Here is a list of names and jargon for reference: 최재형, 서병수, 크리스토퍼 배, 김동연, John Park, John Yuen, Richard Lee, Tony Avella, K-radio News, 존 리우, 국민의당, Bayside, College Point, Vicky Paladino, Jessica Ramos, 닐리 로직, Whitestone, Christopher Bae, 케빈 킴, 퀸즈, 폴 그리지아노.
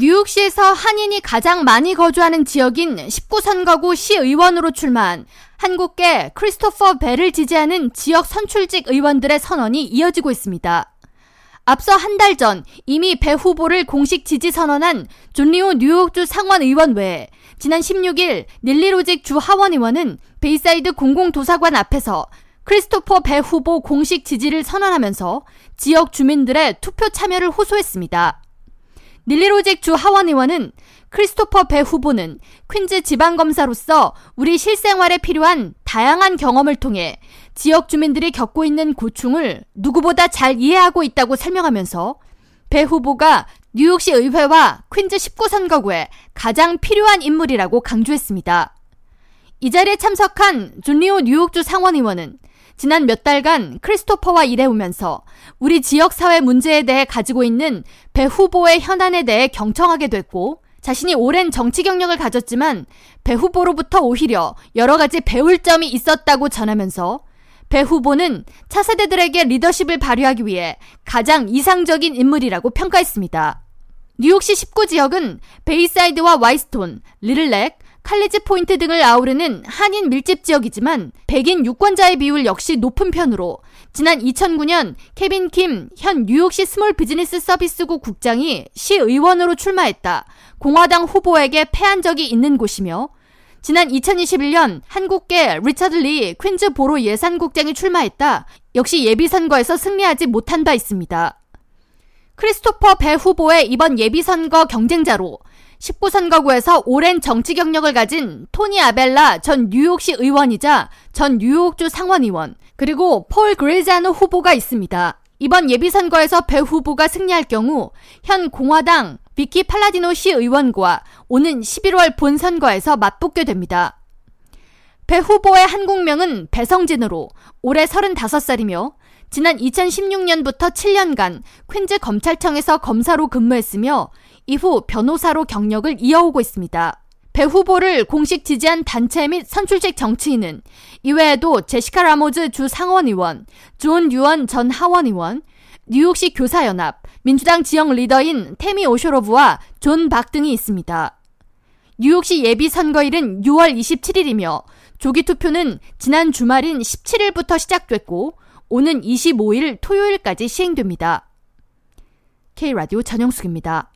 뉴욕시에서 한인이 가장 많이 거주하는 지역인 19선거구 시의원으로 출마한 한국계 크리스토퍼 베를 지지하는 지역 선출직 의원들의 선언이 이어지고 있습니다. 앞서 한 달 전 이미 배 후보를 공식 지지 선언한 존 리우 뉴욕주 상원의원 외에 지난 16일 닐리 로직 주 하원의원은 베이사이드 공공도서관 앞에서 크리스토퍼 배 후보 공식 지지를 선언하면서 지역 주민들의 투표 참여를 호소했습니다. 닐리 로직 주 하원의원은 크리스토퍼 배 후보는 퀸즈 지방검사로서 우리 실생활에 필요한 다양한 경험을 통해 지역 주민들이 겪고 있는 고충을 누구보다 잘 이해하고 있다고 설명하면서 배 후보가 뉴욕시 의회와 퀸즈 19선거구에 가장 필요한 인물이라고 강조했습니다. 이 자리에 참석한 존 리우 뉴욕주 상원의원은 지난 몇 달간 크리스토퍼와 일해오면서 우리 지역사회 문제에 대해 가지고 있는 배 후보의 현안에 대해 경청하게 됐고 자신이 오랜 정치 경력을 가졌지만 배 후보로부터 오히려 여러 가지 배울 점이 있었다고 전하면서 배 후보는 차세대들에게 리더십을 발휘하기 위해 가장 이상적인 인물이라고 평가했습니다. 뉴욕시 19지역은 베이사이드와 와이스톤, 리틀렉, 칼리지 포인트 등을 아우르는 한인 밀집 지역이지만 백인 유권자의 비율 역시 높은 편으로 지난 2009년 케빈 킴 현 뉴욕시 스몰 비즈니스 서비스구 국장이 시의원으로 출마했다. 공화당 후보에게 패한 적이 있는 곳이며 지난 2021년 한국계 리처드 리 퀸즈 보로 예산국장이 출마했다. 역시 예비선거에서 승리하지 못한 바 있습니다. 크리스토퍼 배 후보의 이번 예비선거 경쟁자로 19선거구에서 오랜 정치 경력을 가진 토니 아벨라 전 뉴욕시 의원이자 전 뉴욕주 상원의원 그리고 폴 그리지아노 후보가 있습니다. 이번 예비선거에서 배 후보가 승리할 경우 현 공화당 비키 팔라디노 시의원과 오는 11월 본선거에서 맞붙게 됩니다. 배 후보의 한국명은 배성진으로 올해 35살이며 지난 2016년부터 7년간 퀸즈 검찰청에서 검사로 근무했으며 이후 변호사로 경력을 이어오고 있습니다. 배 후보를 공식 지지한 단체 및 선출직 정치인은 이외에도 제시카 라모즈 주 상원의원, 존 유언 전 하원의원, 뉴욕시 교사연합, 민주당 지역 리더인 테미 오쇼로브와 존 박 등이 있습니다. 뉴욕시 예비선거일은 6월 27일이며 조기 투표는 지난 주말인 17일부터 시작됐고 오는 25일 토요일까지 시행됩니다. K-라디오 전영숙입니다.